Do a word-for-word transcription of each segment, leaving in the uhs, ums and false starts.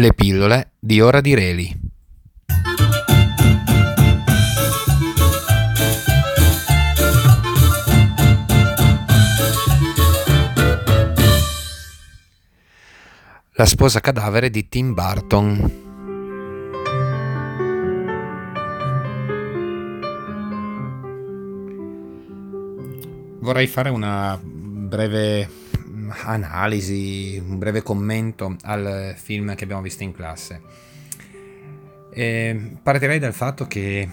Le pillole di Ora di Reli. La sposa cadavere di Tim Burton. Vorrei fare una breve analisi, un breve commento al film che abbiamo visto in classe. E partirei dal fatto che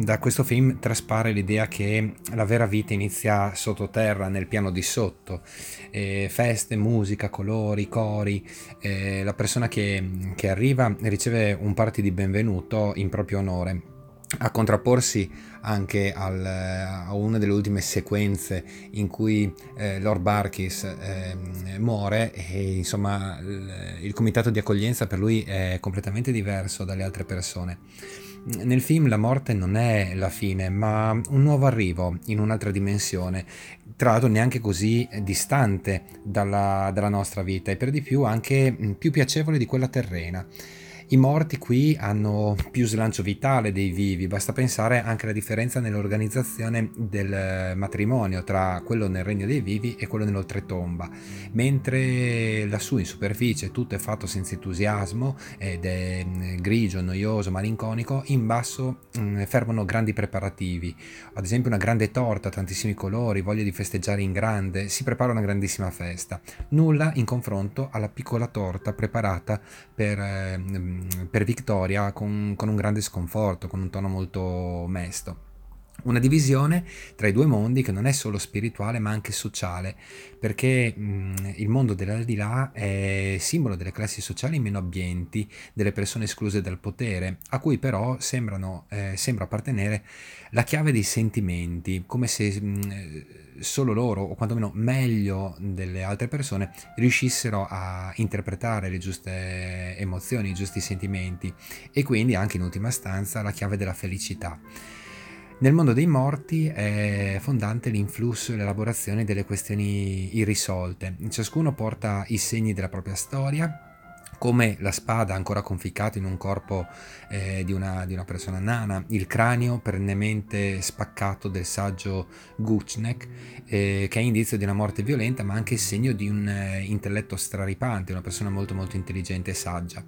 da questo film traspare l'idea che la vera vita inizia sottoterra, nel piano di sotto. E feste, musica, colori, cori. E la persona che, che arriva riceve un party di benvenuto in proprio onore, a contrapporsi anche al, a una delle ultime sequenze in cui eh, Lord Barkis eh, muore e insomma l, il comitato di accoglienza per lui è completamente diverso dalle altre persone. Nel film la morte non è la fine, ma un nuovo arrivo in un'altra dimensione, tra l'altro neanche così distante dalla, dalla nostra vita e per di più anche più piacevole di quella terrena. I morti qui hanno più slancio vitale dei vivi, basta pensare anche alla differenza nell'organizzazione del matrimonio tra quello nel regno dei vivi e quello nell'oltretomba, mentre lassù in superficie tutto è fatto senza entusiasmo ed è grigio, noioso, malinconico, in basso mh, fermano grandi preparativi, ad esempio una grande torta, tantissimi colori, voglia di festeggiare in grande, si prepara una grandissima festa, nulla in confronto alla piccola torta preparata per... Eh, per Vittoria con, con un grande sconforto, con un tono molto mesto. Una divisione tra i due mondi che non è solo spirituale ma anche sociale, perché mh, il mondo dell'aldilà è simbolo delle classi sociali meno abbienti, delle persone escluse dal potere, a cui però sembrano, eh, sembra appartenere la chiave dei sentimenti, come se mh, solo loro, o quantomeno meglio delle altre persone, riuscissero a interpretare le giuste emozioni, i giusti sentimenti e quindi anche in ultima stanza la chiave della felicità. Nel mondo dei morti è fondante l'influsso e l'elaborazione delle questioni irrisolte. Ciascuno porta i segni della propria storia, come la spada ancora conficcata in un corpo eh, di, una, di una persona nana, il cranio perennemente spaccato del saggio Gucznek, eh, che è indizio di una morte violenta, ma anche il segno di un eh, intelletto straripante, una persona molto molto intelligente e saggia.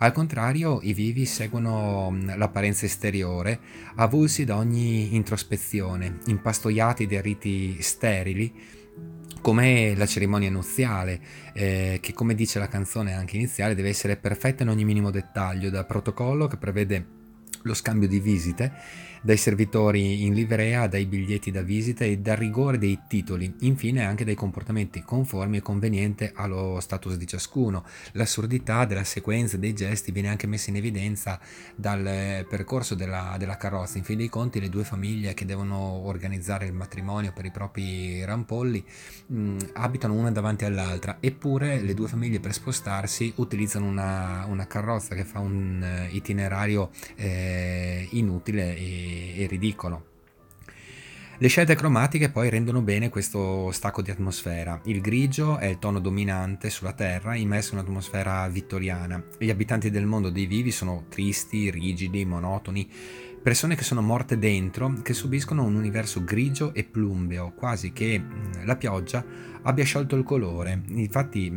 Al contrario, i vivi seguono l'apparenza esteriore, avulsi da ogni introspezione, impastoiati dai riti sterili, come la cerimonia nuziale, eh, che come dice la canzone anche iniziale deve essere perfetta in ogni minimo dettaglio, dal protocollo che prevede lo scambio di visite, dai servitori in livrea, dai biglietti da visita e dal rigore dei titoli, infine anche dai comportamenti conformi e conveniente allo status di ciascuno. L'assurdità della sequenza dei gesti viene anche messa in evidenza dal percorso della, della carrozza. In fin dei conti le due famiglie che devono organizzare il matrimonio per i propri rampolli mh, abitano una davanti all'altra, eppure le due famiglie per spostarsi utilizzano una, una carrozza che fa un itinerario eh, inutile e, e ridicolo. Le scelte cromatiche poi rendono bene questo stacco di atmosfera. Il grigio è il tono dominante sulla terra, immerso in un'atmosfera vittoriana. Gli abitanti del mondo dei vivi sono tristi, rigidi, monotoni, persone che sono morte dentro, che subiscono un universo grigio e plumbeo, quasi che la pioggia abbia sciolto il colore. Infatti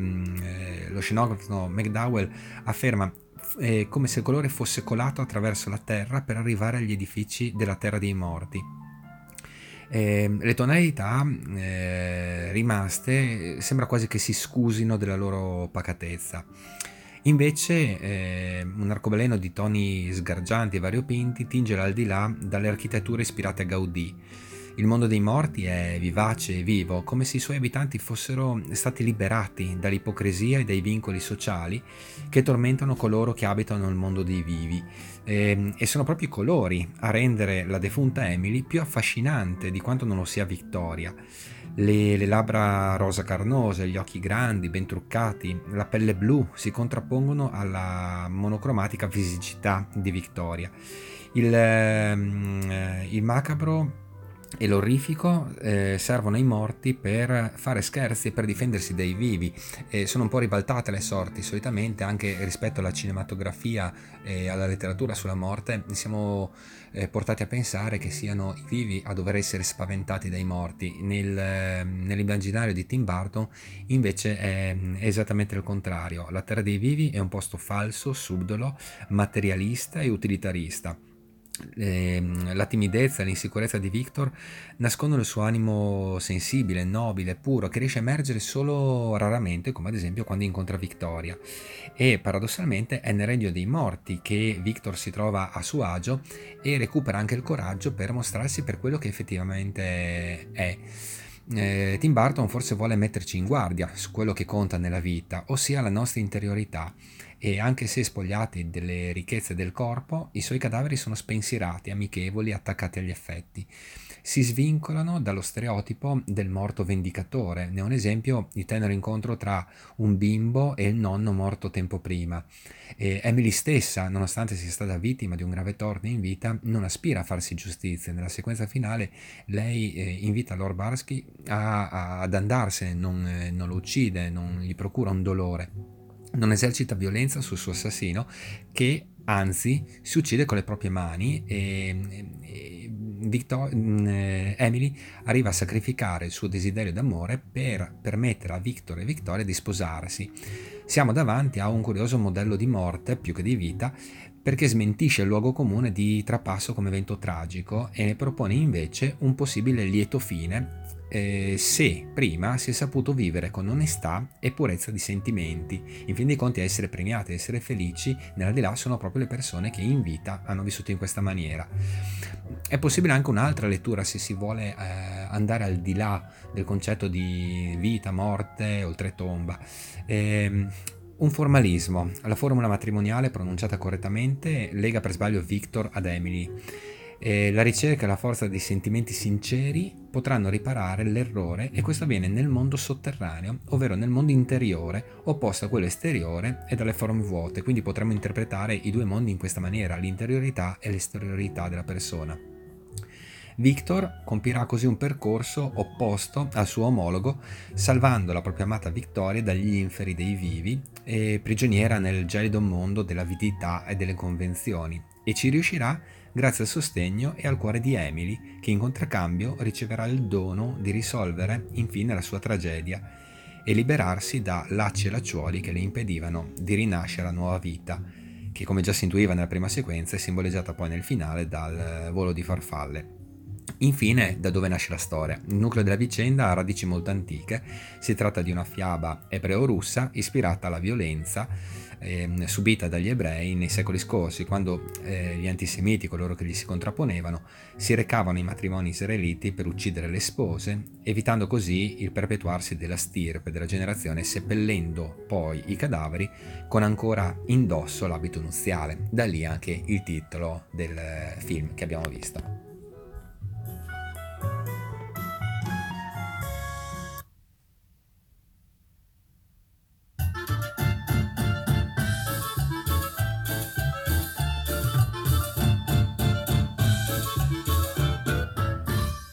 lo scenografo McDowell afferma: è come se il colore fosse colato attraverso la terra per arrivare agli edifici della terra dei morti. Eh, le tonalità eh, rimaste sembra quasi che si scusino della loro pacatezza. Invece eh, un arcobaleno di toni sgargianti e variopinti tinge l'aldilà dalle architetture ispirate a Gaudì. Il mondo dei morti è vivace e vivo, come se i suoi abitanti fossero stati liberati dall'ipocrisia e dai vincoli sociali che tormentano coloro che abitano il mondo dei vivi. E, e sono proprio i colori a rendere la defunta Emily più affascinante di quanto non lo sia Vittoria. Le, le labbra rosa carnose, gli occhi grandi, ben truccati, la pelle blu si contrappongono alla monocromatica fisicità di Vittoria. Il, eh, il macabro e l'orrifico eh, servono ai morti per fare scherzi e per difendersi dai vivi. Eh, sono un po' ribaltate le sorti solitamente, anche rispetto alla cinematografia e alla letteratura sulla morte siamo eh, portati a pensare che siano i vivi a dover essere spaventati dai morti. Nel, eh, nell'immaginario di Tim Burton invece è, è esattamente il contrario. La terra dei vivi è un posto falso, subdolo, materialista e utilitarista. La timidezza e l'insicurezza di Victor nascondono il suo animo sensibile, nobile, puro, che riesce a emergere solo raramente, come ad esempio quando incontra Vittoria. E paradossalmente è nel regno dei morti che Victor si trova a suo agio e recupera anche il coraggio per mostrarsi per quello che effettivamente è. Eh, Tim Burton forse vuole metterci in guardia su quello che conta nella vita, ossia la nostra interiorità, e anche se spogliati delle ricchezze del corpo, i suoi cadaveri sono spensierati, amichevoli, attaccati agli affetti. Si svincolano dallo stereotipo del morto vendicatore. Ne è un esempio il tenero incontro tra un bimbo e il nonno morto tempo prima. Eh, Emily stessa, nonostante sia stata vittima di un grave torto in vita, non aspira a farsi giustizia. Nella sequenza finale lei eh, invita Lord Barkis a, a, ad andarsene, non, eh, non lo uccide, non gli procura un dolore. Non esercita violenza sul suo assassino, che anzi si uccide con le proprie mani, e, e Victor, eh, Emily arriva a sacrificare il suo desiderio d'amore per permettere a Victor e Vittoria di sposarsi. Siamo davanti a un curioso modello di morte più che di vita, perché smentisce il luogo comune di trapasso come evento tragico e ne propone invece un possibile lieto fine, Eh, se prima si è saputo vivere con onestà e purezza di sentimenti. In fin dei conti, a essere premiati, a essere felici nell'aldilà sono proprio le persone che in vita hanno vissuto in questa maniera. È possibile anche un'altra lettura, se si vuole eh, andare al di là del concetto di vita, morte, oltretomba. Eh, Un formalismo. La formula matrimoniale pronunciata correttamente lega per sbaglio Victor ad Emily. Eh, la ricerca e la forza dei sentimenti sinceri potranno riparare l'errore, e questo avviene nel mondo sotterraneo, ovvero nel mondo interiore, opposto a quello esteriore e dalle forme vuote. Quindi potremmo interpretare i due mondi in questa maniera, l'interiorità e l'esteriorità della persona. Victor compirà così un percorso opposto al suo omologo, salvando la propria amata Vittoria dagli inferi dei vivi, e prigioniera nel gelido mondo dell'avidità e delle convenzioni, e ci riuscirà grazie al sostegno e al cuore di Emily, che in contraccambio riceverà il dono di risolvere infine la sua tragedia e liberarsi da lacci e lacciuoli che le impedivano di rinascere a nuova vita, che, come già si intuiva nella prima sequenza, è simboleggiata poi nel finale dal volo di farfalle. Infine, da dove nasce la storia? Il nucleo della vicenda ha radici molto antiche. Si tratta di una fiaba ebreo-russa ispirata alla violenza eh, subita dagli ebrei nei secoli scorsi, quando eh, gli antisemiti, coloro che gli si contrapponevano, si recavano ai matrimoni israeliti per uccidere le spose, evitando così il perpetuarsi della stirpe, della generazione, seppellendo poi i cadaveri con ancora indosso l'abito nuziale. Da lì anche il titolo del film che abbiamo visto.